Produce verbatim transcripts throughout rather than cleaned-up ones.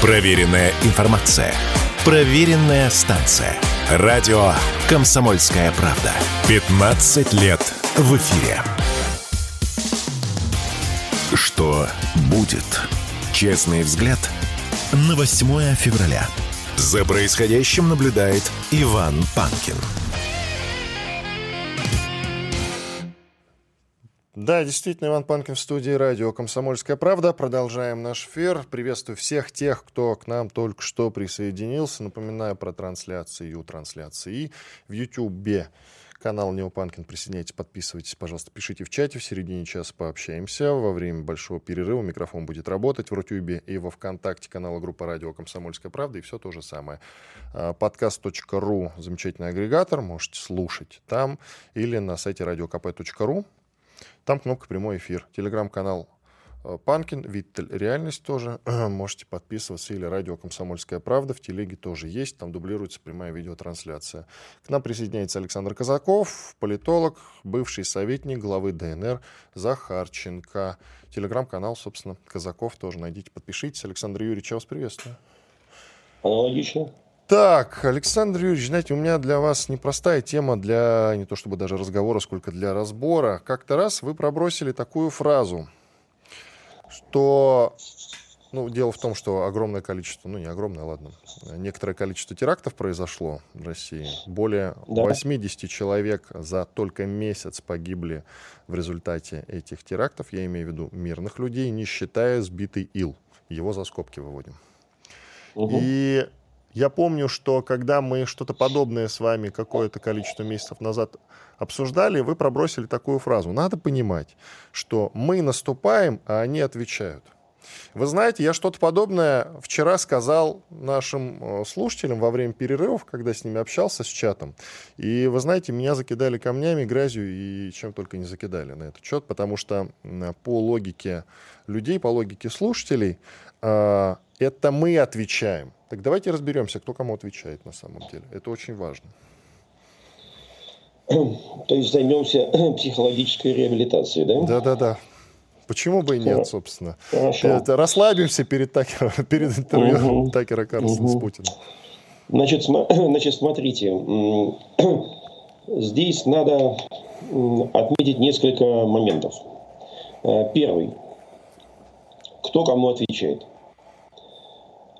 Проверенная информация. Проверенная станция. Радио «Комсомольская правда». пятнадцать лет в эфире. Что будет? Честный взгляд на восьмое февраля. За происходящим наблюдает Иван Панкин. Да, действительно, Иван Панкин в студии радио «Комсомольская правда». Продолжаем наш эфир. Приветствую всех тех, кто к нам только что присоединился. Напоминаю про трансляции и трансляции в Ютьюбе. Канал Неопанкин. Присоединяйтесь, подписывайтесь, пожалуйста, пишите в чате. В середине часа пообщаемся. Во время большого перерыва микрофон будет работать в Рутюбе и во Вконтакте канала группа «Радио Комсомольская правда». И все то же самое. Подкаст.ру – замечательный агрегатор. Можете слушать там или на сайте радиокп.ру. Там кнопка «Прямой эфир». Телеграм-канал Панкин, Виталь, реальность тоже. Можете подписываться. Или радио «Комсомольская правда». В телеге тоже есть. Там дублируется прямая видеотрансляция. К нам присоединяется Александр Казаков, политолог, бывший советник главы ДНР Захарченко. Телеграм-канал, собственно, Казаков тоже найдите, подпишитесь. Александр Юрьевич, я вас приветствую. Аналогично. Так, Александр Юрьевич, знаете, у меня для вас непростая тема для не то чтобы даже разговора, сколько для разбора. Как-то раз вы пробросили такую фразу, что, ну, дело в том, что огромное количество, ну, не огромное, ладно, некоторое количество терактов произошло в России. Более восемьдесят человек за только месяц погибли в результате этих терактов. Я имею в виду мирных людей, не считая сбитый ИЛ. Его за скобки выводим. Угу. И я помню, что когда мы что-то подобное с вами какое-то количество месяцев назад обсуждали, вы пробросили такую фразу. Надо понимать, что мы наступаем, а они отвечают. Вы знаете, я что-то подобное вчера сказал нашим слушателям во время перерывов, когда с ними общался, с чатом. И, вы знаете, меня закидали камнями, грязью и чем только не закидали на этот счет, потому что по логике людей, по логике слушателей, это мы отвечаем. Так давайте разберемся, кто кому отвечает на самом деле. Это очень важно. То есть займемся психологической реабилитацией, да? Да-да-да. Почему бы и нет, собственно. Хорошо. Расслабимся перед, Такер, перед интервью угу. Такера Карлсона угу. с Путиным. Значит, см- значит, смотрите. Здесь надо отметить несколько моментов. Первый. Кто кому отвечает?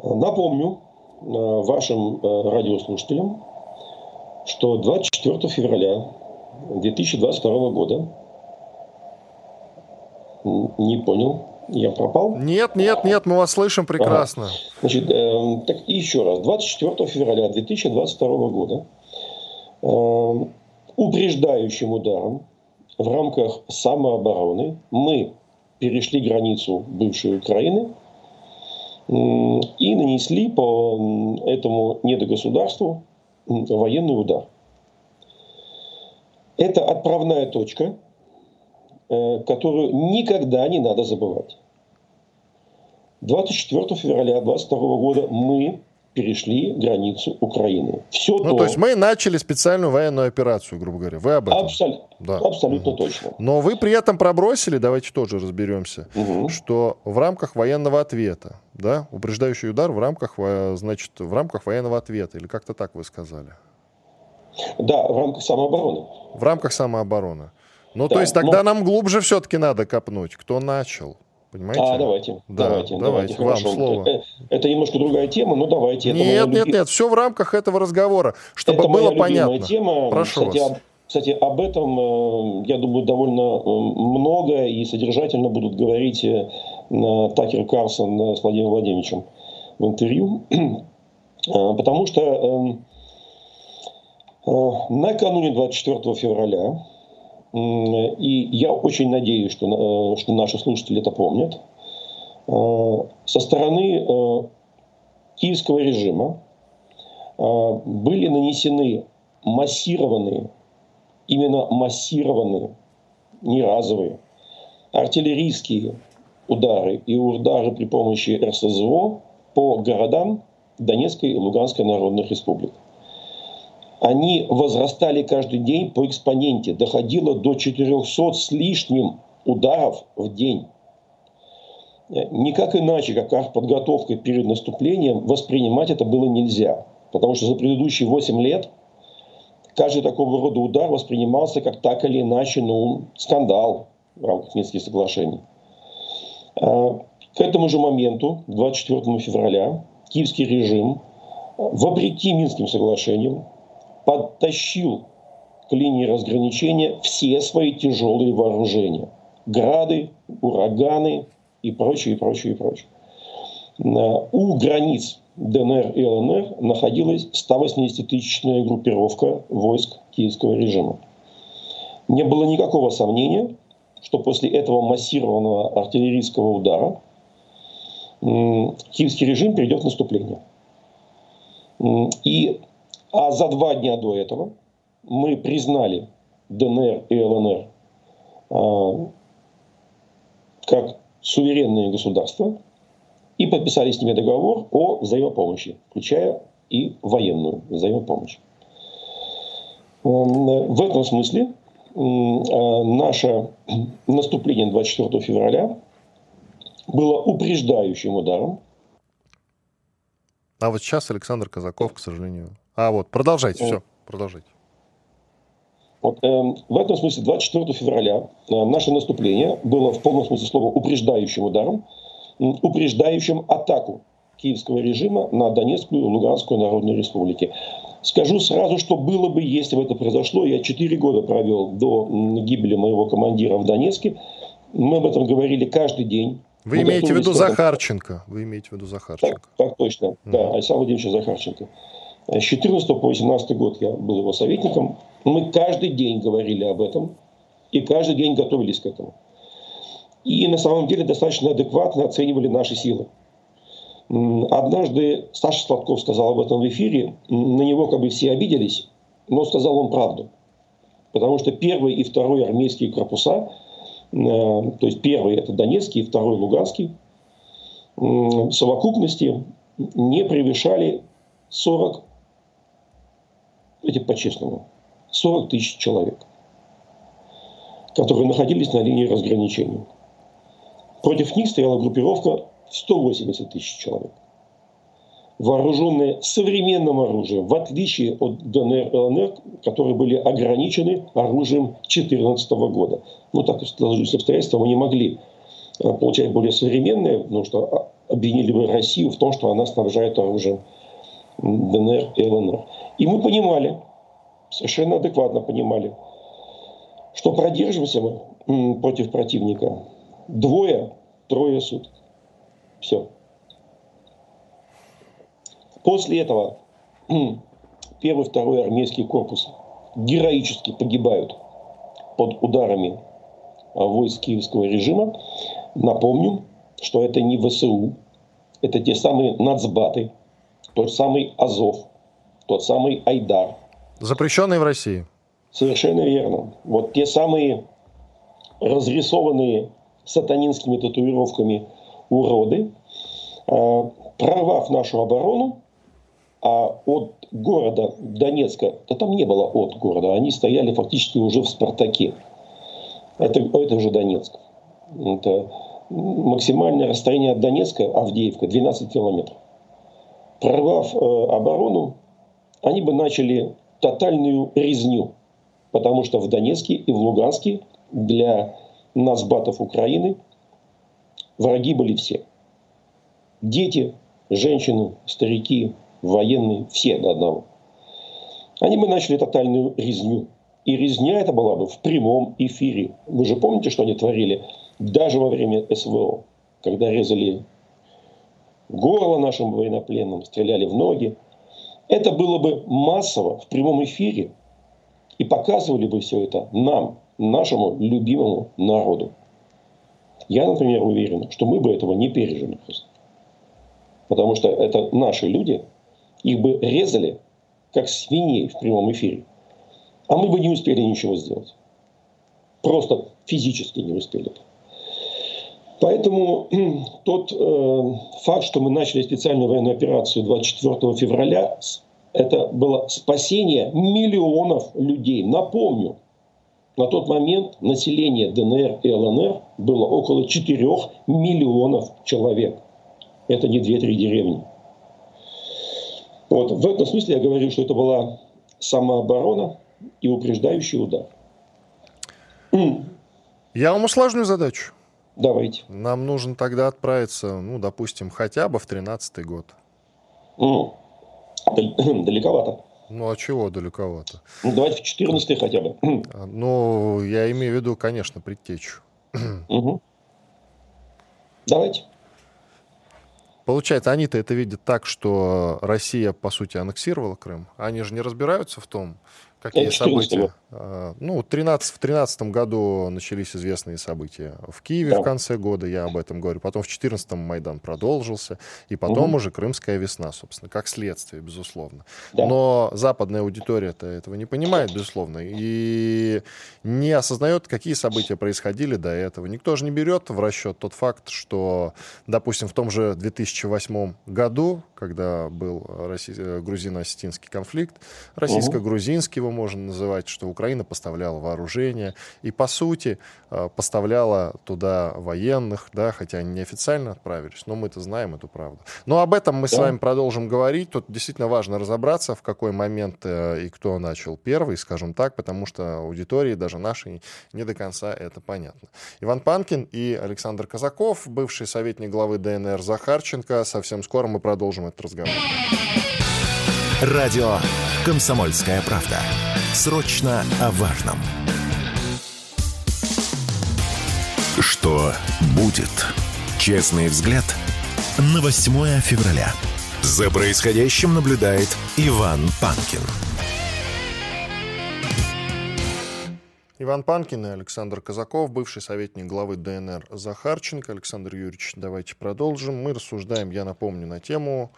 Напомню вашим радиослушателям, что двадцать четвёртого февраля две тысячи двадцать второго года... Не понял, я пропал? Нет, нет, нет, мы вас слышим прекрасно. Ага. Значит, э, так еще раз. двадцать четвёртого февраля две тысячи двадцать второго года э, упреждающим ударом в рамках самообороны мы перешли границу бывшей Украины и нанесли по этому недогосударству военный удар. Это отправная точка, которую никогда не надо забывать. двадцать четвёртого февраля две тысячи двадцать второго года мы перешли границу Украины. Все ну, то... то есть мы начали специальную военную операцию, грубо говоря. Вы об этом? Абсолют... Да. Абсолютно угу. точно. Но вы при этом пробросили, давайте тоже разберемся, угу. что в рамках военного ответа, да, упреждающий удар в рамках, значит, в рамках военного ответа, или как-то так вы сказали? Да, в рамках самообороны. В рамках самообороны. Ну, да, то есть тогда но... нам глубже все-таки надо копнуть, кто начал, понимаете? А, давайте, да, давайте, давайте, давайте. Вам слово. Это, это немножко другая тема, но давайте. Нет, это нет, люби... нет, все в рамках этого разговора, чтобы это было понятно. Это моя любимая тема. Прошу кстати, вас. Об, кстати, об этом, я думаю, довольно много и содержательно будут говорить Такер Карлсон с Владимиром Владимировичем в интервью, потому что накануне двадцать четвёртого февраля и я очень надеюсь, что, что наши слушатели это помнят, со стороны киевского режима были нанесены массированные, именно массированные, не разовые, артиллерийские удары и удары при помощи РСЗО по городам Донецкой и Луганской народных республик. Они возрастали каждый день по экспоненте, доходило до четырёхсот с лишним ударов в день. никак иначе, как подготовкой перед наступлением, воспринимать это было нельзя. Потому что за предыдущие восемь лет каждый такого рода удар воспринимался как так или иначе, ну, скандал в рамках Минских соглашений. К этому же моменту, двадцать четвёртого февраля, киевский режим, вопреки Минским соглашениям, подтащил к линии разграничения все свои тяжелые вооружения. Грады, ураганы и прочее, и прочее, и прочее. У границ ДНР и ЛНР находилась сто восьмидесятитысячная группировка войск киевского режима. Не было никакого сомнения, что после этого массированного артиллерийского удара киевский режим перейдет в наступление. И, а за два дня до этого мы признали ДНР и ЛНР э, как суверенные государства и подписали с ними договор о взаимопомощи, включая и военную взаимопомощь. В этом смысле э, наше наступление двадцать четвёртого февраля было упреждающим ударом. А вот сейчас Александр Казаков, к сожалению... А вот, продолжайте, все, продолжайте. Вот, э, в этом смысле двадцать четвёртого февраля э, наше наступление было в полном смысле слова упреждающим ударом, э, упреждающим атаку киевского режима на Донецкую и Луганскую народные республики. Скажу сразу, что было бы, если бы это произошло. Я четыре года провел до гибели моего командира в Донецке. Мы об этом говорили каждый день. Вы имеете в виду Захарченко? Вы имеете в виду Захарченко? Так, так точно, mm-hmm. да, Александр Владимирович Захарченко. С четырнадцатого по восемнадцатый год я был его советником. Мы каждый день говорили об этом и каждый день готовились к этому. И на самом деле достаточно адекватно оценивали наши силы. Однажды Саша Сладков сказал об этом в эфире. На него как бы все обиделись, но сказал он правду. Потому что первый и второй армейские корпуса, то есть первый это Донецкий, второй Луганский, в совокупности не превышали сорок, эти по-честному, сорок тысяч человек, которые находились на линии разграничения. Против них стояла группировка сто восемьдесят тысяч человек, вооруженные современным оружием, в отличие от ДНР и ЛНР, которые были ограничены оружием две тысячи четырнадцатого года. Ну, так сложились обстоятельства, мы не могли получать более современные, потому что обвинили бы Россию в том, что она снабжает оружием ДНР и ЛНР. И мы понимали, совершенно адекватно понимали, что продержимся мы против противника двое-трое суток. Все. После этого первый, второй армейский корпус героически погибают под ударами войск киевского режима. Напомню, что это не ВСУ, это те самые нацбаты, тот самый Азов, тот самый Айдар. Запрещенные в России. Совершенно верно. Вот те самые разрисованные сатанинскими татуировками уроды, прорвав нашу оборону, а от города Донецка, да там не было от города, они стояли фактически уже в «Спартаке». Это, это уже Донецк. Это максимальное расстояние от Донецка, Авдеевка, двенадцать километров. Прорвав э, оборону, они бы начали тотальную резню, потому что в Донецке и в Луганске для нацбатов Украины враги были все. Дети, женщины, старики, военные, все до одного. Они бы начали тотальную резню. И резня это была бы в прямом эфире. Вы же помните, что они творили даже во время СВО, когда резали горло нашим военнопленным, стреляли в ноги. Это было бы массово, в прямом эфире. И показывали бы все это нам, нашему любимому народу. Я, например, уверен, что мы бы этого не пережили просто. Потому что это наши люди, их бы резали, как свиней в прямом эфире. А мы бы не успели ничего сделать. Просто физически не успели. Поэтому тот э, факт, что мы начали специальную военную операцию двадцать четвёртого февраля, это было спасение миллионов людей. Напомню, На тот момент население ДНР и ЛНР было около четырех миллионов человек. Это не две-три деревни. Вот. В этом смысле я говорю, что это была самооборона и упреждающий удар. Я вам усложню задачу. Давайте. Нам нужно тогда отправиться, ну, допустим, хотя бы в тринадцатый год. Ну, далековато. Ну, а чего далековато? Ну, давайте в четырнадцатый хотя бы. Ну, я имею в виду, конечно, предтечу. Угу. Давайте. Получается, они-то это видят так, что Россия, по сути, аннексировала Крым. Они же не разбираются в том, какие события. Ну, тринадцать, в две тысячи тринадцатом году начались известные события. В Киеве да. в конце года, я об этом говорю. Потом в две тысячи четырнадцатом Майдан продолжился. И потом угу. уже Крымская весна, собственно, как следствие, безусловно. Да. Но западная аудитория-то этого не понимает, безусловно. И не осознает, какие события происходили до этого. Никто же не берет в расчет тот факт, что, допустим, в том же две тысячи восьмом году, когда был россий... грузино-осетинский конфликт, российско-грузинский его можно называть, что Украина поставляла вооружение и, по сути, поставляла туда военных, да, хотя они неофициально отправились, но мы-то знаем эту правду. Но об этом мы да. с вами продолжим говорить. Тут действительно важно разобраться, в какой момент и кто начал первый, скажем так, потому что аудитории, даже нашей, не до конца это понятно. Иван Панкин и Александр Казаков, бывший советник главы ДНР Захарченко. Совсем скоро мы продолжим этот разговор. Радио «Комсомольская правда». Срочно о важном. Что будет? Честный взгляд на восьмое февраля. За происходящим наблюдает Иван Панкин. Иван Панкин и Александр Казаков, бывший советник главы ДНР Захарченко. Александр Юрьевич, давайте продолжим. Мы рассуждаем, я напомню, на тему,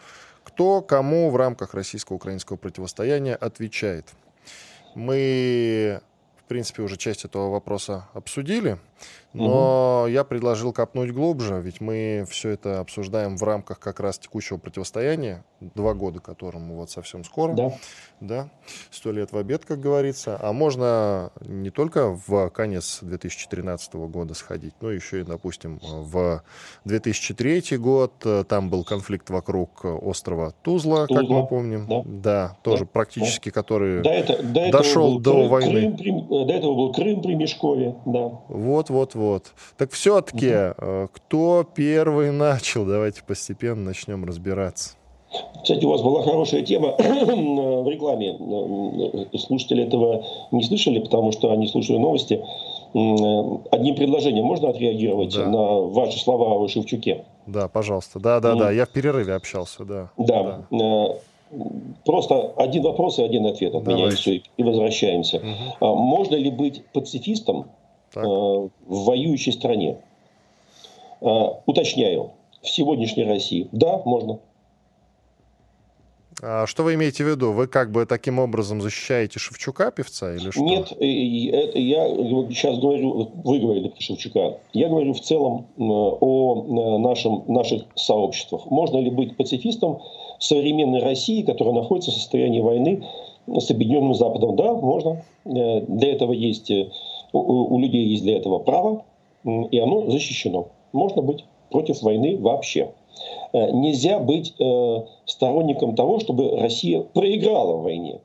кто кому в рамках российско-украинского противостояния отвечает. Мы, в принципе, уже часть этого вопроса обсудили, но угу. я предложил копнуть глубже, ведь мы все это обсуждаем в рамках как раз текущего противостояния, два года которому вот совсем скоро, да. да, сто лет в обед, как говорится, а можно не только в конец две тысячи тринадцатого года сходить, но еще и, допустим, в две тысячи третий год, там был конфликт вокруг острова Тузла, Тузла. Как мы помним, да, да тоже да. практически, да. который до это, до дошел до Крым, войны. Крым, до этого был Крым при Мешкове, да. Вот, вот, вот. Так все-таки, угу. кто первый начал? Давайте постепенно начнем разбираться. Кстати, у вас была хорошая тема в рекламе. Слушатели этого не слышали, потому что они слушали новости. Одним предложением можно отреагировать да. на ваши слова о Шевчуке? Да, пожалуйста. Да, да, да. Я в перерыве общался, да. Да. да. Просто один вопрос и один ответ от Давай. меня, и все, и возвращаемся. Угу. Можно ли быть пацифистом так. в воюющей стране? Уточняю. В сегодняшней России. Да, можно. А что вы имеете в виду? Вы как бы таким образом защищаете Шевчука, певца, или что? Нет, это я сейчас говорю, вы говорили про Шевчука. Я говорю в целом о нашем, наших сообществах. Можно ли быть пацифистом в современной России, которая находится в состоянии войны с Объединенным Западом? Да, можно. Для этого есть, у людей есть для этого право, и оно защищено. Можно быть против войны вообще. Нельзя быть э, сторонником того, чтобы Россия проиграла в войне.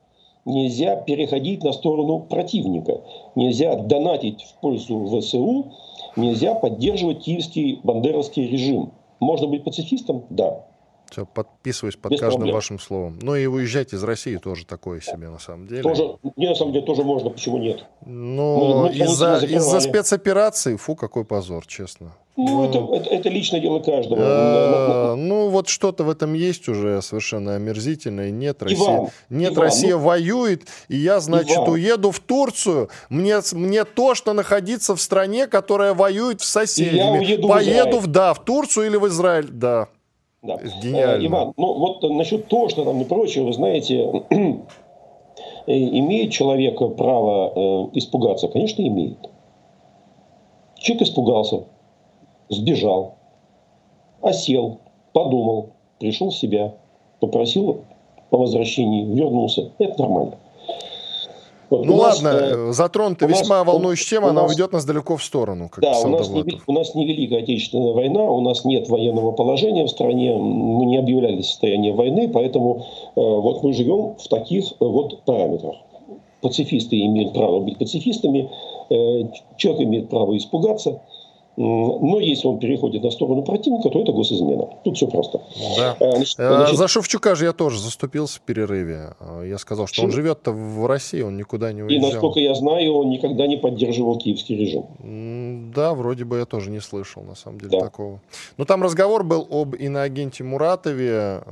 Нельзя переходить на сторону противника. Нельзя донатить в пользу ВСУ. Нельзя поддерживать киевский бандеровский режим. Можно быть пацифистом? Да. Все, подписываюсь под Без каждым проблем. вашим словом. Ну и уезжать из России тоже такое себе, на самом деле. Тоже, не, на самом деле, тоже можно. Почему нет? Ну, из-за, из-за спецоперации, фу, какой позор, честно. Ну, это, это, это личное дело каждого. А, ну, вот что-то в этом есть уже совершенно омерзительное. Нет, Россия, Иван, нет, Иван, Россия ну... воюет, и я, значит, Иван. уеду в Турцию. Мне, мне тошно находиться в стране, которая воюет с соседями. Поеду в, да, в Турцию или в Израиль, да. Да. Гениально. Иван, ну вот насчет тошно там и прочее, вы знаете, имеет человек право э, испугаться? Конечно, имеет. Человек испугался, сбежал, осел, подумал, пришел в себя, попросил по возвращении, вернулся. Это нормально. Вот, ну нас, ладно, затронута весьма нас, волнующая тема, она нас, уйдет нас далеко в сторону. Как да, у нас, не, у нас не Великая Отечественная война, у нас нет военного положения в стране, мы не объявляли состояние войны, поэтому э, вот мы живем в таких э, вот параметрах. Пацифисты имеют право быть пацифистами, э, человек имеет право испугаться. Но если он переходит на сторону противника, то это госизмена. Тут все просто. Да. Значит, за Шевчука же я тоже заступился в перерыве. Я сказал, что он живет-то в России, он никуда не уезжал. И, насколько я знаю, он никогда не поддерживал киевский режим. Да, вроде бы я тоже не слышал, на самом деле, да. такого. Но там разговор был об иноагенте Муратове,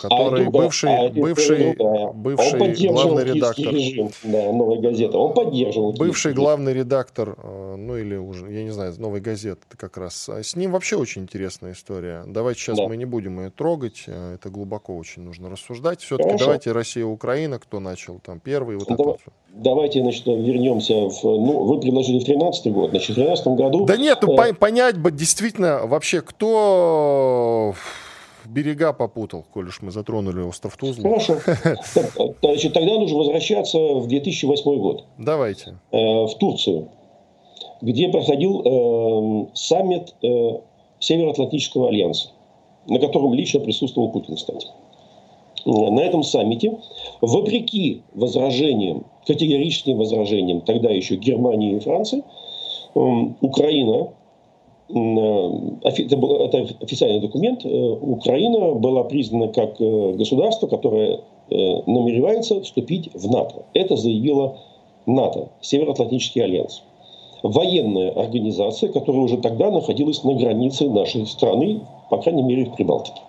который а, бывший, а, бывший, а, бывший, бывший главный редактор. Режим, да, «Новая газета». Он поддерживал бывший главный редактор, ну или уже, я не знаю, «Новой газеты». Это как раз. С ним вообще очень интересная история. Давайте сейчас да. мы не будем ее трогать. Это глубоко очень нужно рассуждать. Все-таки Хорошо. давайте Россия, Украина, кто начал там первый. Вот Давай, это давайте, значит, вернемся. В, ну, вы предложили в тринадцатый год. Значит, в тринадцатом году... Да нет, ну, э... понять бы действительно вообще, кто... берега попутал, коль уж мы затронули остров Тузлу. Хорошо. Значит, тогда нужно возвращаться в две тысячи восьмой год. Давайте. В Турцию, где проходил э, саммит э, Североатлантического альянса, на котором лично присутствовал Путин, кстати. На этом саммите, вопреки возражениям, категоричным возражениям тогда еще Германии и Франции, э, Украина, э, это, был, это официальный документ, э, Украина была признана как э, государство, которое э, намеревается вступить в НАТО. Это заявила НАТО, Североатлантический альянс. Военная организация, которая уже тогда находилась на границе нашей страны, по крайней мере, в Прибалтике.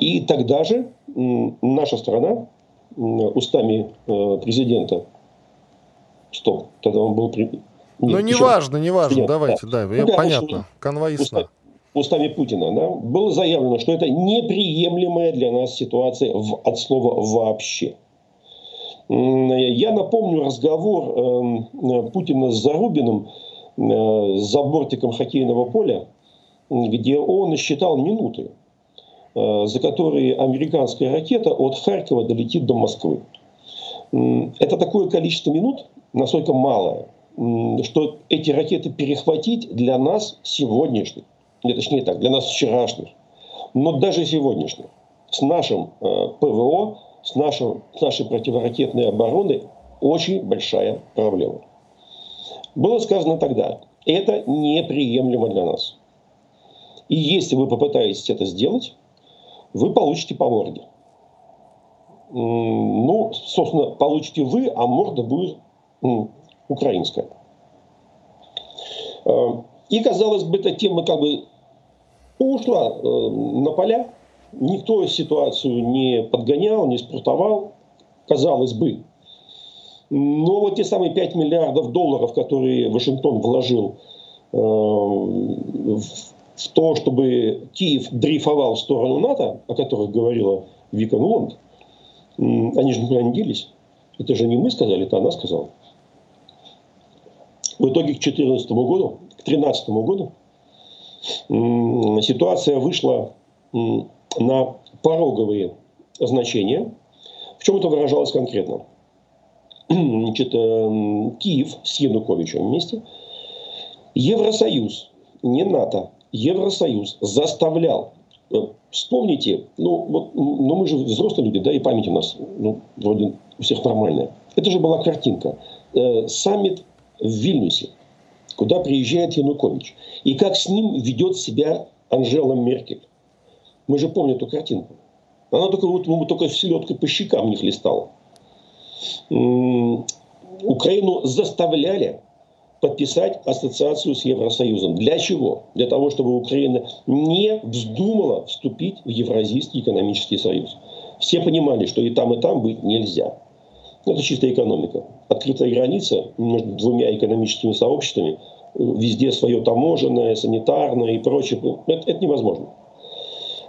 И тогда же наша страна устами президента... Стоп, тогда он был... Нет, ну, не важно, не важно, давайте, да, да. понятно, конвоиста. Устами Путина, да, было заявлено, что это неприемлемая для нас ситуация в, от слова «вообще». Я напомню разговор э, Путина с Зарубиным э, за бортиком хоккейного поля, где он считал минуты, э, за которые американская ракета от Харькова долетит до Москвы. Это такое количество минут, насколько малое, э, что эти ракеты перехватить для нас сегодняшних, нет, точнее так, для нас вчерашних, но даже сегодняшних, с нашим э, ПВО, С нашей, с нашей противоракетной обороной очень большая проблема. Было сказано тогда, это неприемлемо для нас. И если вы попытаетесь это сделать, вы получите по морде. Ну, собственно, получите вы, а морда будет украинская. И, казалось бы, эта тема как бы ушла на поля. Никто ситуацию не подгонял, не спортовал, казалось бы. Но вот те самые пять миллиардов долларов, которые Вашингтон вложил э, в то, чтобы Киев дрейфовал в сторону НАТО, о которых говорила Вика Нуланд, э, они же никуда не делись. Это же не мы сказали, это она сказала. В итоге к четырнадцатому году, к тринадцатому году э, ситуация вышла... Э, на пороговые значения. В чем это выражалось конкретно? Значит, Киев с Януковичем вместе. Евросоюз, не НАТО, Евросоюз заставлял. Вспомните, ну, вот, ну мы же взрослые люди, да, и память у нас ну, вроде у всех нормальная. Это же была картинка. Саммит в Вильнюсе, куда приезжает Янукович. И как с ним ведет себя Анжела Меркель. Мы же помним эту картинку. Она только, вот, ну, только селедкой по щекам не хлестала. М-м- Украину заставляли подписать ассоциацию с Евросоюзом. Для чего? Для того, чтобы Украина не вздумала вступить в Евразийский экономический союз. Все понимали, что и там, и там быть нельзя. Это чистая экономика. Открытая граница между двумя экономическими сообществами, везде свое таможенное, санитарное и прочее. Это, это невозможно.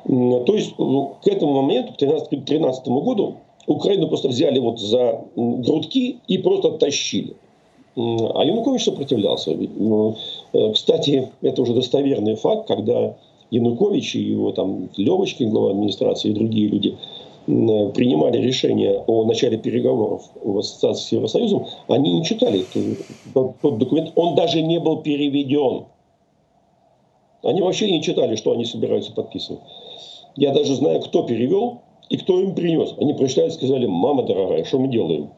То есть к этому моменту, к тринадцатому году, Украину просто взяли вот за грудки и просто тащили. А Янукович сопротивлялся. Кстати, это уже достоверный факт, когда Янукович и его там Левочкин, глава администрации, и другие люди принимали решение о начале переговоров в ассоциации с Евросоюзом, они не читали тот документ, он даже не был переведен. Они вообще не читали, что они собираются подписывать. Я даже знаю, кто перевел и кто им принес. Они прочитали и сказали: мама дорогая, что мы делаем?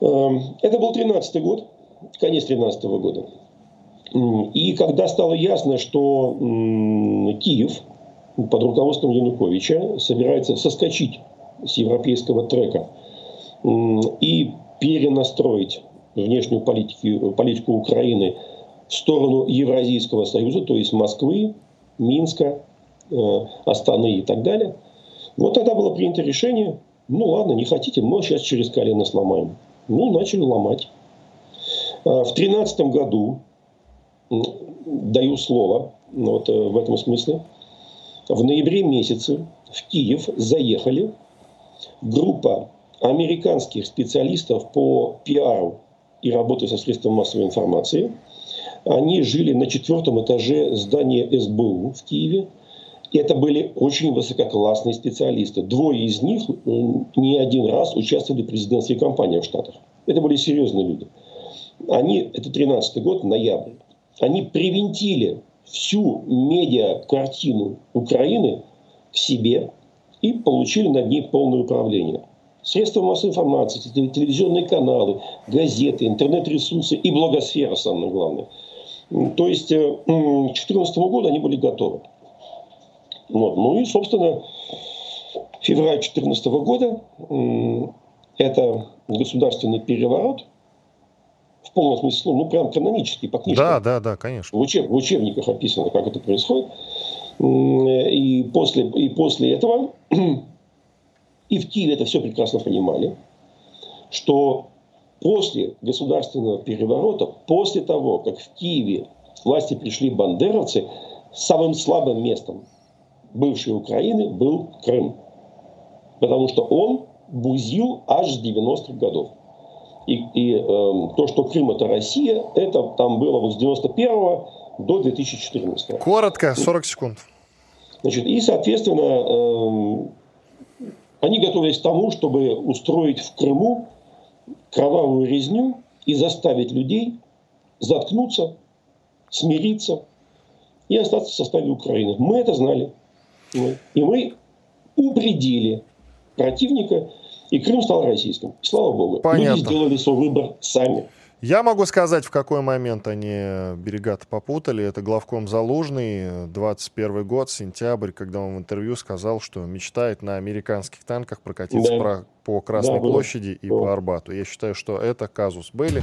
Это был тринадцатый год, конец тринадцатого года. И когда стало ясно, что Киев под руководством Януковича собирается соскочить с европейского трека и перенастроить внешнюю политику, политику Украины в сторону Евразийского союза, то есть Москвы, Минска, Астаны и так далее, вот тогда было принято решение: ну ладно, не хотите, мы сейчас через колено сломаем. Ну, начали ломать. В две тысячи тринадцатом году, даю слово, вот в этом смысле, в ноябре месяце в Киев заехали группа американских специалистов по пиару и работе со средствами массовой информации. Они жили на четвертом этаже здания эс бэ у в Киеве. Это были очень высококлассные специалисты. Двое из них не один раз участвовали в президентской кампании в Штатах. Это были серьезные люди. Они, это тринадцатый год, ноябрь, они привинтили всю медиа-картину Украины к себе и получили над ней полное управление. Средства массовой информации, телевизионные каналы, газеты, интернет-ресурсы и блогосфера, самое главное. То есть к две тысячи четырнадцатому году они были готовы. Вот. Ну и, собственно, февраль две тысячи четырнадцатого года – это государственный переворот, в полном смысле слова, ну прям канонический, по книжке. Да, да, да, конечно. В, учеб, в учебниках описано, как это происходит. И после, и после этого, и в Киеве это все прекрасно понимали, что после государственного переворота, после того, как в Киеве к власти пришли бандеровцы, самым слабым местом бывшей Украины был Крым. Потому что он бузил аж с девяностых годов. И, и э, то, что Крым — это Россия, это там было вот с девяносто первого до две тысячи четырнадцатого. Коротко, сорок секунд. Значит, и, соответственно, э, они готовились к тому, чтобы устроить в Крыму кровавую резню и заставить людей заткнуться, смириться и остаться в составе Украины. Мы это знали. Мы. И мы упредили противника, и Крым стал российским. Слава богу. Понятно. Люди сделали свой выбор сами. Я могу сказать, в какой момент они берега-то попутали. Это главком Залужный, двадцать первый год, сентябрь, когда он в интервью сказал, что мечтает на американских танках прокатиться да. про, по Красной да, площади да. и да. по Арбату. Я считаю, что это казус белли.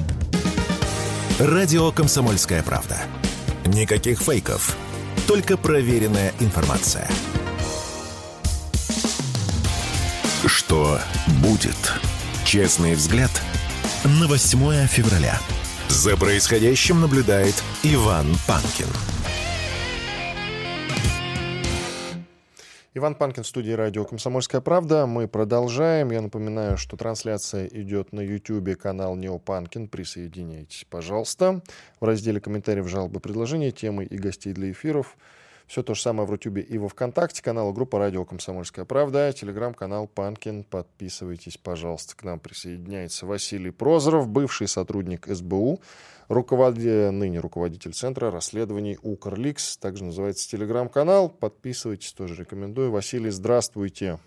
Радио «Комсомольская правда». Никаких фейков, только проверенная информация. Что будет? Честный взгляд на восьмое февраля. За происходящим наблюдает Иван Панкин. Иван Панкин в студии радио «Комсомольская правда». Мы продолжаем. Я напоминаю, что трансляция идет на YouTube, канал «Неопанкин». Присоединяйтесь, пожалуйста. В разделе «Комментариев, жалобы, предложения», темы и гостей для эфиров. Все то же самое в Рутюбе и во Вконтакте. Канал и группа «Радио Комсомольская правда». Телеграм-канал «Панкин». Подписывайтесь, пожалуйста. К нам присоединяется Василий Прозоров, бывший сотрудник эс бэ у, руковод... ныне руководитель Центра расследований «UkrLeaks». Также называется телеграм-канал. Подписывайтесь, тоже рекомендую. Василий, здравствуйте.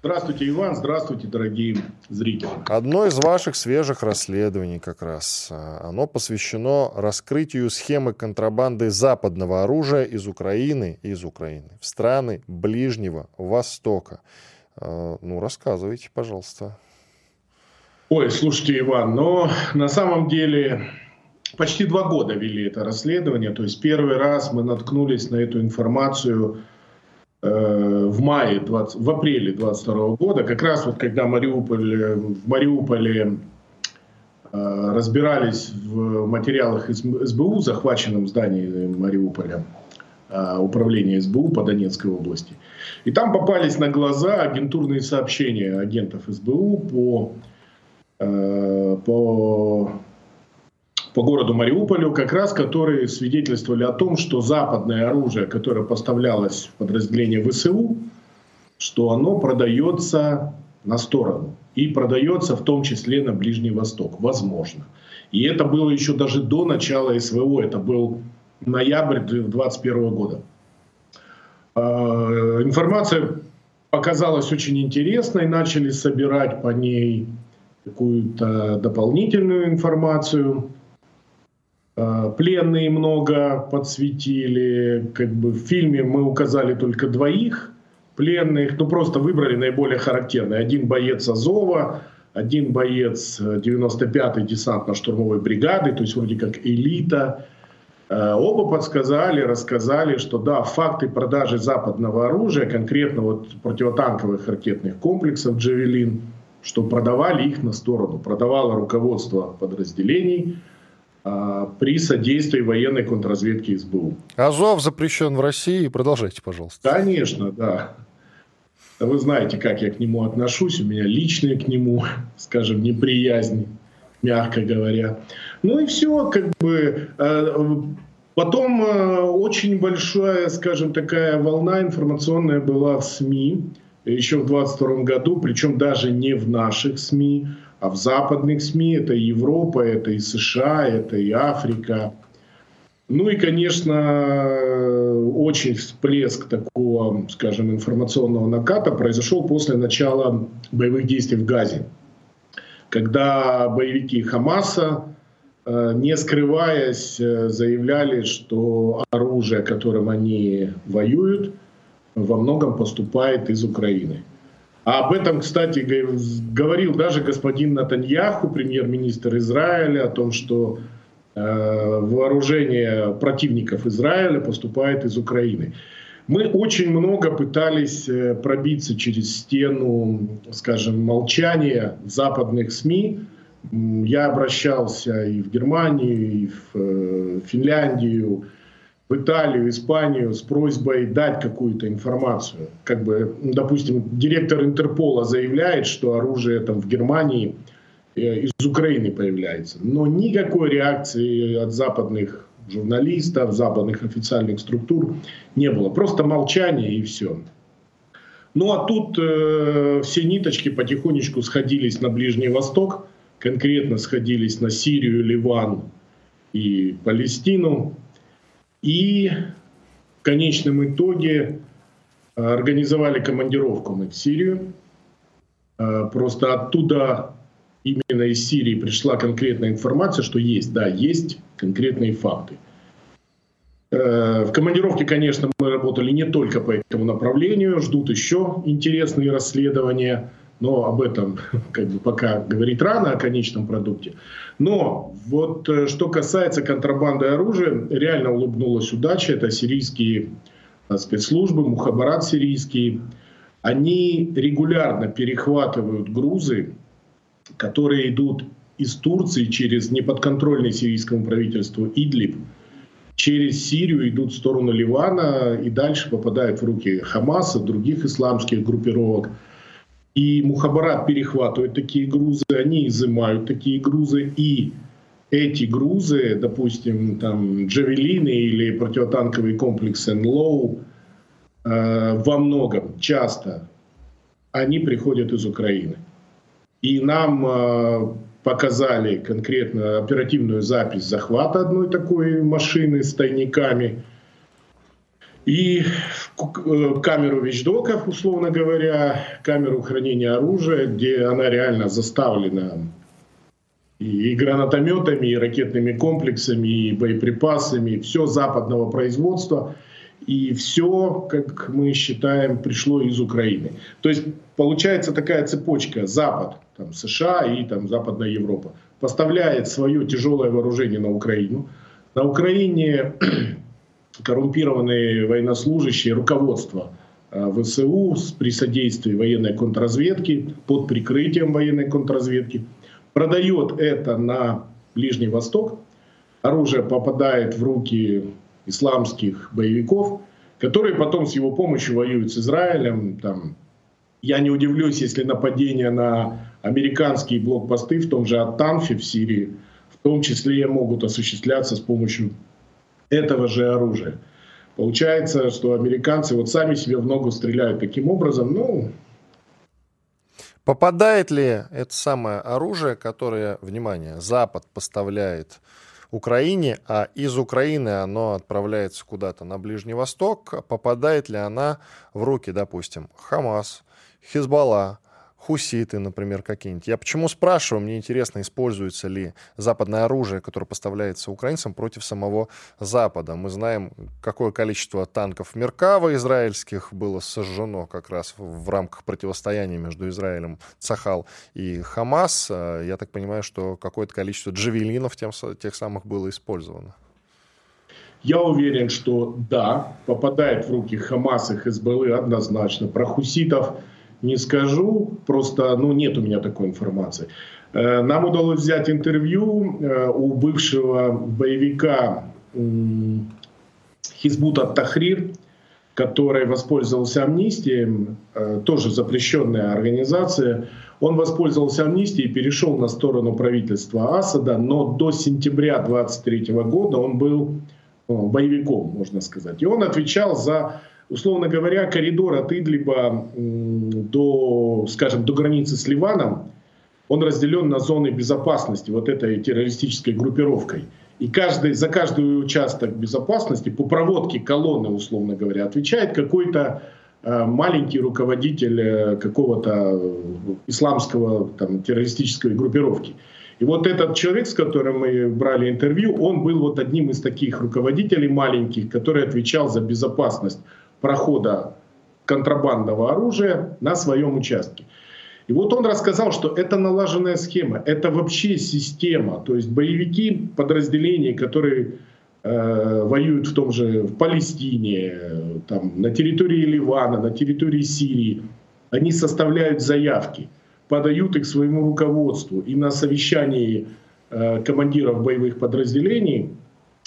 Здравствуйте, Иван. Здравствуйте, дорогие зрители. Одно из ваших свежих расследований как раз. Оно посвящено раскрытию схемы контрабанды западного оружия из Украины, из Украины в страны Ближнего Востока. Ну, рассказывайте, пожалуйста. Ой, слушайте, Иван, но на самом деле почти два года вели это расследование. То есть первый раз мы наткнулись на эту информацию в мае, двадцатого, в апреле двадцать второго года, как раз вот когда Мариуполь, в Мариуполе э, разбирались в материалах эс бэ у, захваченном здании Мариуполя, э, управление эс бэ у по Донецкой области. И там попались на глаза агентурные сообщения агентов эс бэ у по, э, по, по городу Мариуполю, как раз которые свидетельствовали о том, что западное оружие, которое поставлялось в подразделение вэ эс у, что оно продается на сторону. И продается в том числе на Ближний Восток. Возможно. И это было еще даже до начала СВО. Это был ноябрь две тысячи двадцать первого года. Э, информация оказалась очень интересной. Начали собирать по ней какую-то дополнительную информацию. Э, пленные много подсветили. Как бы в фильме мы указали только двоих пленных. Ну просто выбрали наиболее характерные. Один боец Азова, один боец девяносто пятой десантно-штурмовой бригады. То есть вроде как элита. Оба подсказали, рассказали, что да, факты продажи западного оружия, конкретно вот противотанковых ракетных комплексов «Джавелин», что продавали их на сторону, продавало руководство подразделений а, при содействии военной контрразведки СБУ. Азов запрещен в России. Продолжайте, пожалуйста. Конечно, да. Вы знаете, как я к нему отношусь. У меня личная к нему, скажем, неприязнь. Мягко говоря. Ну и все, как бы. Потом очень большая, скажем, такая волна информационная была в СМИ еще в двадцать втором году, причем даже не в наших СМИ, а в западных СМИ. Это и Европа, это и США, это и Африка. Ну и, конечно, очень всплеск такого, скажем, информационного наката произошел после начала боевых действий в Газе, когда боевики Хамаса, не скрываясь, заявляли, что оружие, которым они воюют, во многом поступает из Украины. А об этом, кстати, говорил даже господин Натаньяху, премьер-министр Израиля, о том, что вооружение противников Израиля поступает из Украины. Мы очень много пытались пробиться через стену, скажем, молчания западных СМИ. Я обращался и в Германию, и в Финляндию, в Италию, Испанию с просьбой дать какую-то информацию. Как бы, допустим, директор Интерпола заявляет, что оружие там в Германии из Украины появляется. Но никакой реакции от западных журналистов, западных официальных структур не было. Просто молчание и все. Ну а тут э, все ниточки потихонечку сходились на Ближний Восток, конкретно сходились на Сирию, Ливан и Палестину. И в конечном итоге э, организовали командировку мы в Сирию. Э, просто оттуда, именно из Сирии, пришла конкретная информация, что есть, да, есть конкретные факты. В командировке, конечно, мы работали не только по этому направлению, ждут еще интересные расследования, но об этом как бы пока говорить рано, о конечном продукте. Но вот что касается контрабанды оружия, реально улыбнулась удача. Это сирийские спецслужбы, мухабарат сирийский. Они регулярно перехватывают грузы, которые идут из Турции через неподконтрольный сирийскому правительству Идлиб, через Сирию идут в сторону Ливана и дальше попадают в руки Хамаса, других исламских группировок. И мухабарат перехватывает такие грузы, они изымают такие грузы. И эти грузы, допустим, там «Джавелины» или противотанковый комплекс «Энлоу», э, во многом, часто, они приходят из Украины. И нам э, показали конкретно оперативную запись захвата одной такой машины с тайниками и камеру вещдоков, условно говоря, камеру хранения оружия, где она реально заставлена и гранатометами, и ракетными комплексами, и боеприпасами, все западного производства. И все, как мы считаем, пришло из Украины. То есть получается такая цепочка: Запад, там, США и там, Западная Европа поставляет свое тяжелое вооружение на Украину. На Украине коррумпированные военнослужащие, руководство ВСУ при содействии военной контрразведки, под прикрытием военной контрразведки, продает это на Ближний Восток. Оружие попадает в руки исламских боевиков, которые потом с его помощью воюют с Израилем. Там, я не удивлюсь, если нападения на американские блокпосты в том же Ат-Танфе в Сирии в том числе могут осуществляться с помощью этого же оружия. Получается, что американцы вот сами себе в ногу стреляют таким образом. Ну, попадает ли это самое оружие, которое, внимание, Запад поставляет Украине, а из Украины оно отправляется куда-то на Ближний Восток, попадает ли она в руки, допустим, Хамас, Хизбалла, хуситы, например, какие-нибудь. Я почему спрашиваю, мне интересно, используется ли западное оружие, которое поставляется украинцам, против самого Запада. Мы знаем, какое количество танков Меркава израильских было сожжено как раз в рамках противостояния между Израилем, Цахал и Хамас. Я так понимаю, что какое-то количество джавелинов тем, тех самых было использовано. Я уверен, что да, попадает в руки Хамас и Хизбаллы однозначно. Про хуситов не скажу, просто ну, нет у меня такой информации. Нам удалось взять интервью у бывшего боевика Хизб ут-Тахрир, который воспользовался амнистией, тоже запрещенная организация. Он воспользовался амнистией и перешел на сторону правительства Асада, но до сентября двадцать третьего года он был боевиком, можно сказать. И он отвечал за, условно говоря, коридор от Идлиба до, скажем, до границы с Ливаном. Он разделен на зоны безопасности вот этой террористической группировкой. И каждый, за каждый участок безопасности по проводке колонны, условно говоря, отвечает какой-то маленький руководитель какого-то исламского там, террористической группировки. И вот этот человек, с которым мы брали интервью, он был вот одним из таких руководителей маленьких, который отвечал за безопасность прохода контрабандного оружия на своем участке. И вот он рассказал, что это налаженная схема, это вообще система. То есть боевики подразделений, которые э, воюют в том же в Палестине, там, на территории Ливана, на территории Сирии, они составляют заявки, подают их своему руководству. И на совещании э, командиров боевых подразделений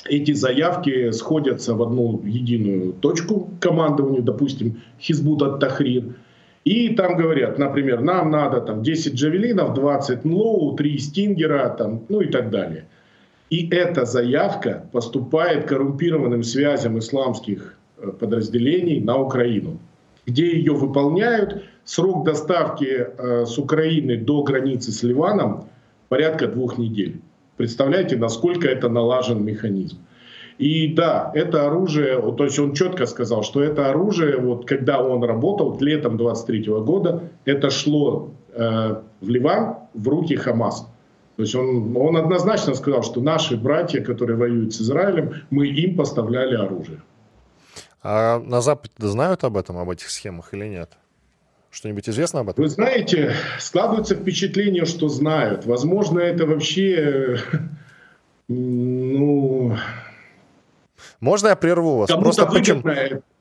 эти заявки сходятся в одну единую точку командованию, допустим, Хизб ут-Тахрир. И там говорят, например, нам надо там, десять джавелинов, двадцать нлоу, три стингера, там, ну и так далее. И эта заявка поступает коррумпированным связям исламских подразделений на Украину, где ее выполняют. Срок доставки э, с Украины до границы с Ливаном порядка двух недель. Представляете, насколько это налажен механизм. И да, это оружие, то есть он четко сказал, что это оружие, вот когда он работал летом двадцать третьего года, это шло э, в Ливан в руки Хамас. То есть он, он однозначно сказал, что наши братья, которые воюют с Израилем, мы им поставляли оружие. А на Западе знают об этом, об этих схемах или нет? Что-нибудь известно об этом? Вы знаете, складывается впечатление, что знают. Возможно, это вообще... Ну... Можно я прерву вас? Просто почему...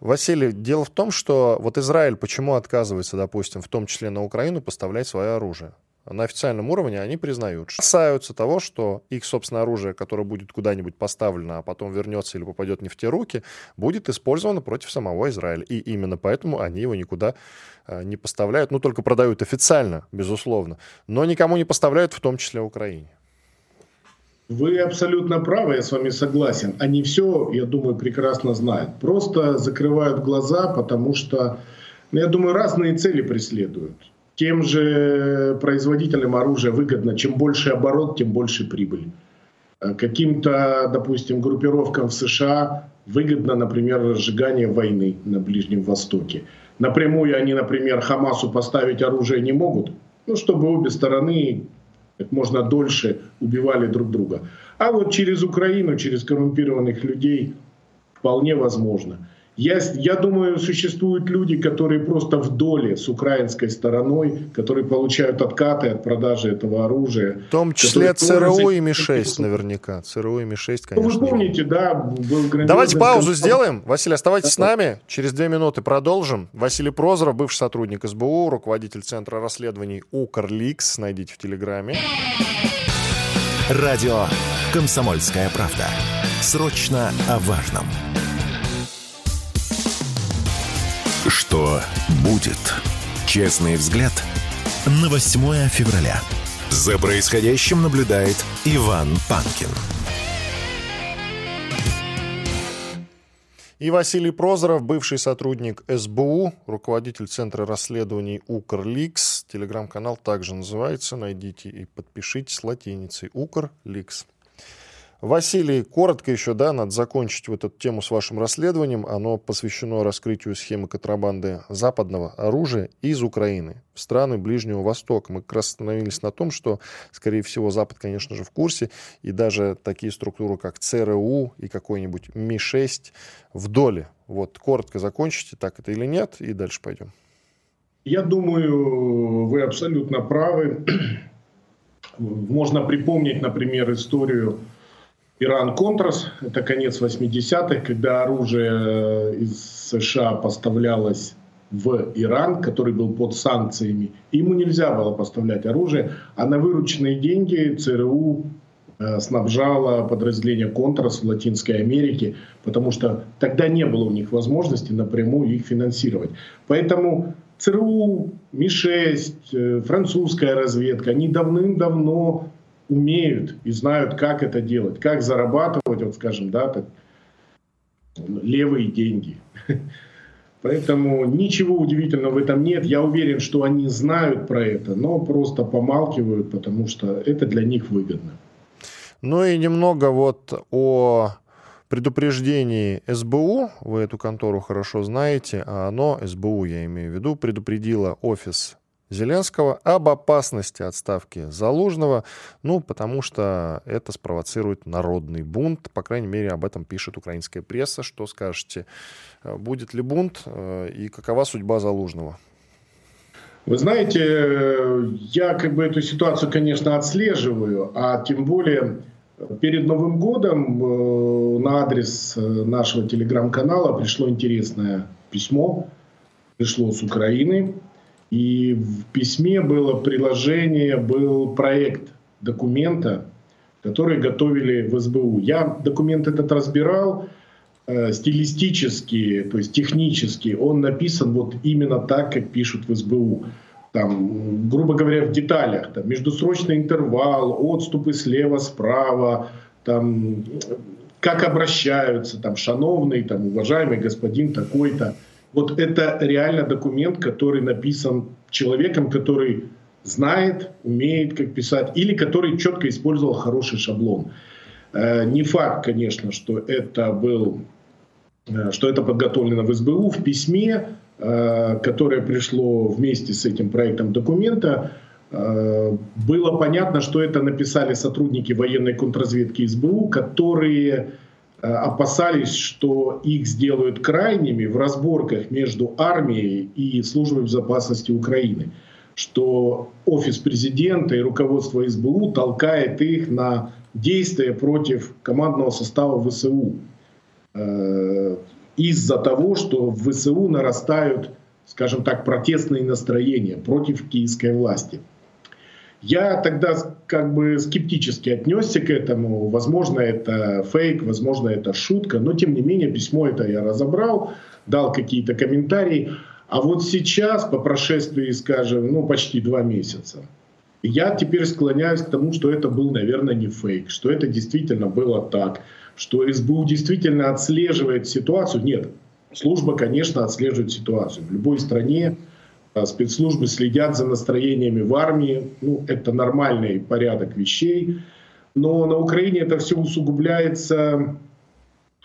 Василий, дело в том, что вот Израиль почему отказывается, допустим, в том числе на Украину, поставлять свое оружие? На официальном уровне они признают, что касаются того, что их собственное оружие, которое будет куда-нибудь поставлено, а потом вернется или попадет не в те руки, будет использовано против самого Израиля. И именно поэтому они его никуда не поставляют. Ну, только продают официально, безусловно. Но никому не поставляют, в том числе Украине. Вы абсолютно правы, я с вами согласен. Они все, я думаю, прекрасно знают. Просто закрывают глаза, потому что, я думаю, разные цели преследуют. Тем же производителям оружия выгодно, чем больше оборот, тем больше прибыль. Каким-то, допустим, группировкам в США выгодно, например, разжигание войны на Ближнем Востоке. Напрямую они, например, Хамасу поставить оружие не могут, ну, чтобы обе стороны как можно дольше убивали друг друга. А вот через Украину, через коррумпированных людей вполне возможно. Я, я думаю, существуют люди, которые просто в доле с украинской стороной, которые получают откаты от продажи этого оружия. В том числе ЦРУ и эм шесть наверняка. ЦРУ и эм шесть, конечно. Ну, вы помните, да, был грандиозный... Давайте паузу сделаем. Василий, оставайтесь с нами. Через две минуты продолжим. Василий Прозоров, бывший сотрудник СБУ, руководитель Центра расследований UkrLeaks. Найдите в Телеграме. Радио «Комсомольская правда». Срочно о важном. Что будет? Честный взгляд на восьмое февраля. За происходящим наблюдает Иван Панкин. И Василий Прозоров, бывший сотрудник эс бэ у, руководитель Центра расследований UkrLeaks. Телеграм-канал также называется. Найдите и подпишитесь латиницей. UkrLeaks. Василий, коротко еще, да, надо закончить вот эту тему с вашим расследованием. Оно посвящено раскрытию схемы контрабанды западного оружия из Украины в страны Ближнего Востока. Мы как раз остановились на том, что, скорее всего, Запад, конечно же, в курсе. И даже такие структуры, как цэ эр у и какой-нибудь эм и шесть в доле. Вот, коротко закончите, так это или нет, и дальше пойдем. Я думаю, вы абсолютно правы. Можно припомнить, например, историю Иран-Контрас, это конец восьмидесятых, когда оружие из США поставлялось в Иран, который был под санкциями. Ему нельзя было поставлять оружие, а на вырученные деньги цэ эр у снабжало подразделение Контрас в Латинской Америке, потому что тогда не было у них возможности напрямую их финансировать. Поэтому цэ эр у, эм и шесть, французская разведка, они давным-давно умеют и знают, как это делать, как зарабатывать, вот скажем, да, так, левые деньги. Поэтому ничего удивительного в этом нет. Я уверен, что они знают про это, но просто помалкивают, потому что это для них выгодно. Ну и немного вот о предупреждении эс бэ у. Вы эту контору хорошо знаете, а оно, эс бэ у я имею в виду, предупредило офис Зеленского об опасности отставки Залужного, ну, потому что это спровоцирует народный бунт. По крайней мере, об этом пишет украинская пресса. Что скажете, будет ли бунт и какова судьба Залужного? Вы знаете, я как бы эту ситуацию, конечно, отслеживаю, а тем более перед Новым годом на адрес нашего телеграм-канала пришло интересное письмо, пришло с Украины. И в письме было приложение, был проект документа, который готовили в эс бэ у. Я документ этот разбирал э, стилистически, то есть технически. Он написан вот именно так, как пишут в эс бэ у. Там, грубо говоря, в деталях. Там, междусрочный интервал, отступы слева-справа, там, как обращаются, там, шановный, там, уважаемый господин такой-то. Вот это реально документ, который написан человеком, который знает, умеет, как писать, или который четко использовал хороший шаблон. Не факт, конечно, что это был, что это подготовлено в эс бэ у. В письме, которое пришло вместе с этим проектом документа, было понятно, что это написали сотрудники военной контрразведки эс бэ у, которые опасались, что их сделают крайними в разборках между армией и службой безопасности Украины, что офис президента и руководство эс бэ у толкает их на действия против командного состава вэ эс у э, из-за того, что в вэ эс у нарастают, скажем так, протестные настроения против киевской власти. Я тогда как бы скептически отнесся к этому. Возможно, это фейк, возможно, это шутка. Но, тем не менее, письмо это я разобрал, дал какие-то комментарии. А вот сейчас, по прошествии, скажем, ну, почти два месяца, я теперь склоняюсь к тому, что это был, наверное, не фейк, что это действительно было так, что эс бэ у действительно отслеживает ситуацию. Нет, служба, конечно, отслеживает ситуацию. В любой стране спецслужбы следят за настроениями в армии. Ну, это нормальный порядок вещей. Но на Украине это все усугубляется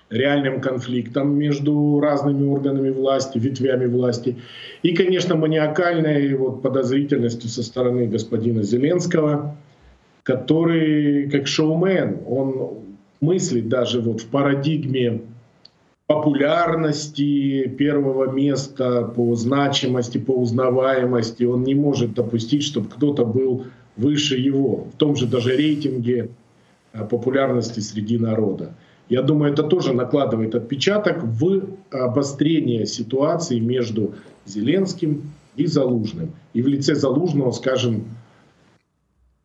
реальным конфликтом между разными органами власти, ветвями власти. И, конечно, маниакальной вот подозрительностью со стороны господина Зеленского, который как шоумен, он мыслит даже вот в парадигме популярности, первого места по значимости, по узнаваемости. Он не может допустить, чтобы кто-то был выше его, в том же даже рейтинге популярности среди народа. Я думаю, это тоже накладывает отпечаток в обострение ситуации между Зеленским и Залужным. И в лице Залужного, скажем,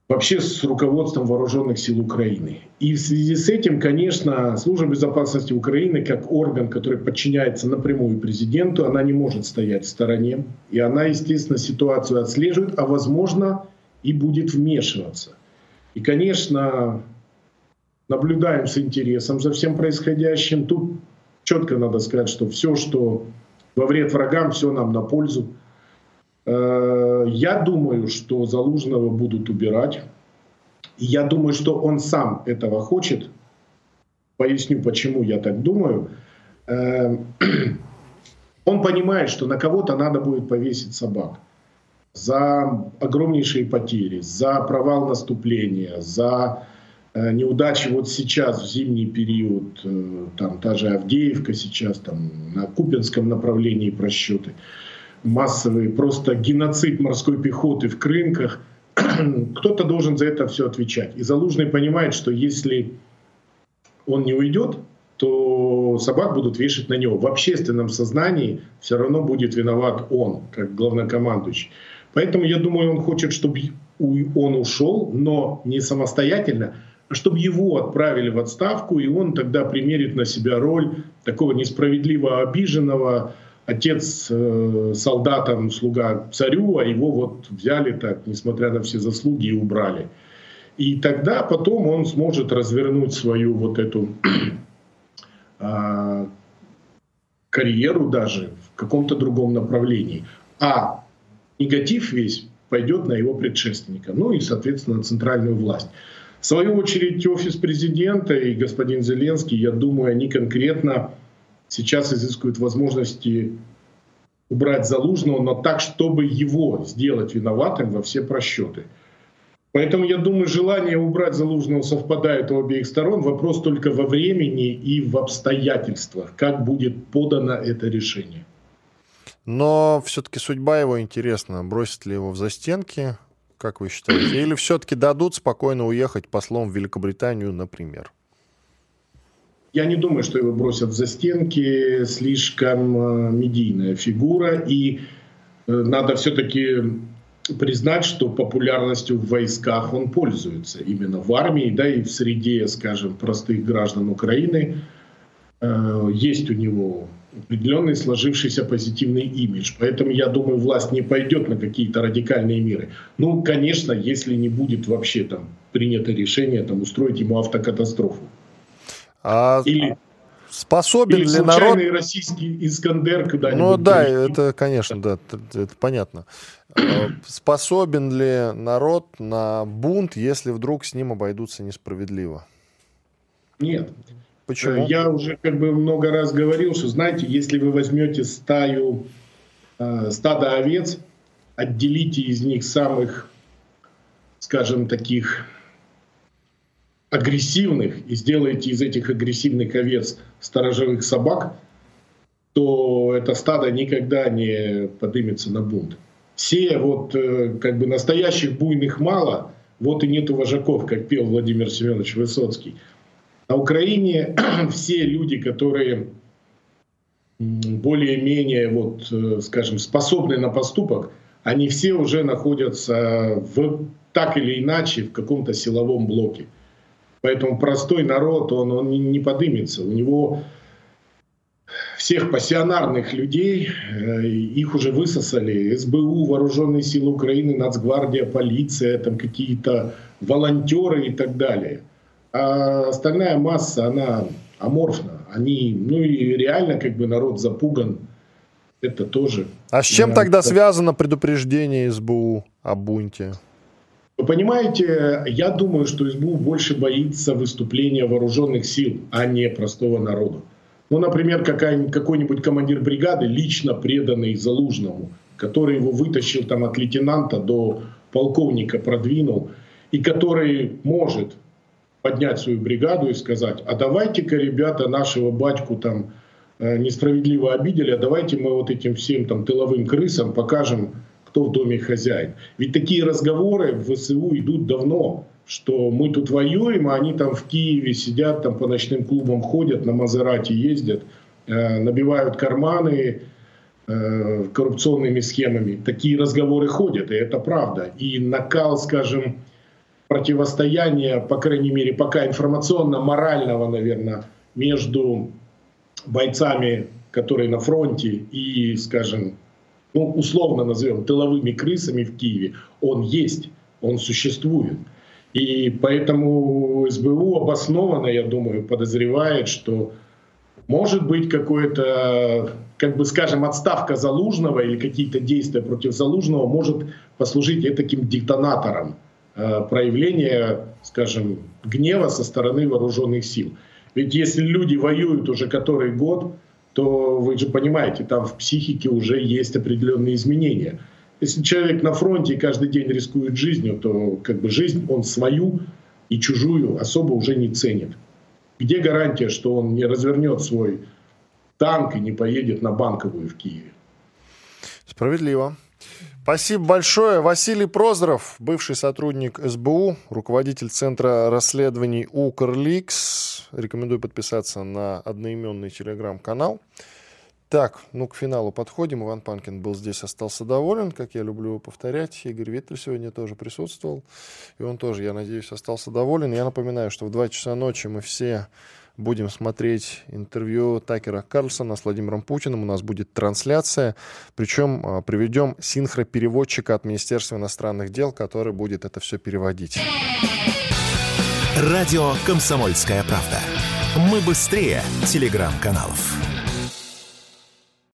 вообще с руководством Вооруженных сил Украины. И в связи с этим, конечно, Служба безопасности Украины, как орган, который подчиняется напрямую президенту, она не может стоять в стороне. И она, естественно, ситуацию отслеживает, а, возможно, и будет вмешиваться. И, конечно, наблюдаем с интересом за всем происходящим. Тут четко надо сказать, что все, что во вред врагам, все нам на пользу. Я думаю, что Залужного будут убирать. Я думаю, что он сам этого хочет. Поясню, почему я так думаю. Он понимает, что на кого-то надо будет повесить собак. За огромнейшие потери, за провал наступления, за неудачи вот сейчас, в зимний период, там та же Авдеевка сейчас, там на Купинском направлении просчеты массовые, просто геноцид морской пехоты в Крынках. Кто-то должен за это все отвечать. И Залужный понимает, что если он не уйдет, то собак будут вешать на него. В общественном сознании все равно будет виноват он, как главнокомандующий. Поэтому, я думаю, он хочет, чтобы он ушел, но не самостоятельно, а чтобы его отправили в отставку, и он тогда примерит на себя роль такого несправедливо обиженного, отец э, солдатам, слуга царю, а его вот взяли так, несмотря на все заслуги, и убрали. И тогда потом он сможет развернуть свою вот эту э, карьеру даже в каком-то другом направлении. А негатив весь пойдет на его предшественника, ну и, соответственно, на центральную власть. В свою очередь, офис президента и господин Зеленский, я думаю, они конкретно сейчас изыскивают возможности убрать Залужного, но так, чтобы его сделать виноватым во все просчеты. Поэтому, я думаю, желание убрать Залужного совпадает у обеих сторон. Вопрос только во времени и в обстоятельствах, как будет подано это решение. Но все-таки судьба его интересна. Бросят ли его в застенки, как вы считаете? Или все-таки дадут спокойно уехать послом в Великобританию, например? Я не думаю, что его бросят в застенки, слишком медийная фигура, и надо все-таки признать, что популярностью в войсках он пользуется, именно в армии, да, и в среде, скажем, простых граждан Украины есть у него определенный сложившийся позитивный имидж. Поэтому, я думаю, власть не пойдет на какие-то радикальные меры. Ну, конечно, если не будет вообще там принято решение там, устроить ему автокатастрофу. А или, способен или ли народ... российский Искандер куда-нибудь... Ну да, прийти. Это, конечно, да, это, это понятно. Способен ли народ на бунт, если вдруг с ним обойдутся несправедливо? Нет. Почему? Я уже как бы много раз говорил, что, знаете, если вы возьмете стаю, э, стадо овец, отделите из них самых, скажем, таких... агрессивных и сделаете из этих агрессивных овец сторожевых собак, то это стадо никогда не поднимется на бунт. Все вот как бы настоящих буйных мало, вот и нет вожаков, как пел Владимир Семенович Высоцкий. На Украине все люди, которые более-менее, вот, скажем, способны на поступок, они все уже находятся в, так или иначе в каком-то силовом блоке. Поэтому простой народ, он, он не подымется. У него всех пассионарных людей, их уже высосали. эс бэ у, Вооруженные силы Украины, Нацгвардия, полиция, там какие-то волонтеры и так далее. А остальная масса, она аморфна. Они, ну и реально как бы народ запуган. Это тоже... А с чем тогда это... связано предупреждение эс бэ у о бунте? Вы понимаете, я думаю, что эс бэ у больше боится выступления вооруженных сил, а не простого народа. Ну, например, какой-нибудь командир бригады, лично преданный Залужному, который его вытащил там от лейтенанта до полковника, продвинул, и который может поднять свою бригаду и сказать, а давайте-ка, ребята, нашего батьку там несправедливо обидели, а давайте мы вот этим всем там тыловым крысам покажем, кто в доме хозяин. Ведь такие разговоры в вэ эс у идут давно, что мы тут воюем, а они там в Киеве сидят, там по ночным клубам ходят, на Мазерати ездят, э, набивают карманы э, коррупционными схемами. Такие разговоры ходят, и это правда. И накал, скажем, противостояния, по крайней мере, пока информационно-морального, наверное, между бойцами, которые на фронте, и, скажем, ну, условно назовем, тыловыми крысами в Киеве, он есть, он существует. И поэтому эс бэ у обоснованно, я думаю, подозревает, что Может быть, какое-то, как бы скажем, отставка Залужного или какие-то действия против Залужного может послужить и таким детонатором э, проявления, скажем, гнева со стороны вооруженных сил. Ведь если люди воюют уже который год, то вы же понимаете, там в психике уже есть определенные изменения. Если человек на фронте и каждый день рискует жизнью, то как бы жизнь он свою и чужую особо уже не ценит. Где гарантия, что он не развернет свой танк и не поедет на Банковую в Киеве? Справедливо. Спасибо большое. Василий Прозоров, бывший сотрудник эс бэ у, руководитель Центра расследований UkrLeaks. Рекомендую подписаться на одноименный телеграм-канал. Так, ну к финалу подходим. Иван Панкин был здесь, остался доволен, как я люблю повторять. Игорь Виталь сегодня тоже присутствовал. И он тоже, я надеюсь, остался доволен. Я напоминаю, что в два часа ночи мы все будем смотреть интервью Такера Карлсона с Владимиром Путиным. У нас будет трансляция. Причем приведем синхропереводчика от Министерства иностранных дел, который будет это все переводить. Радио «Комсомольская правда». Мы быстрее телеграм-каналов.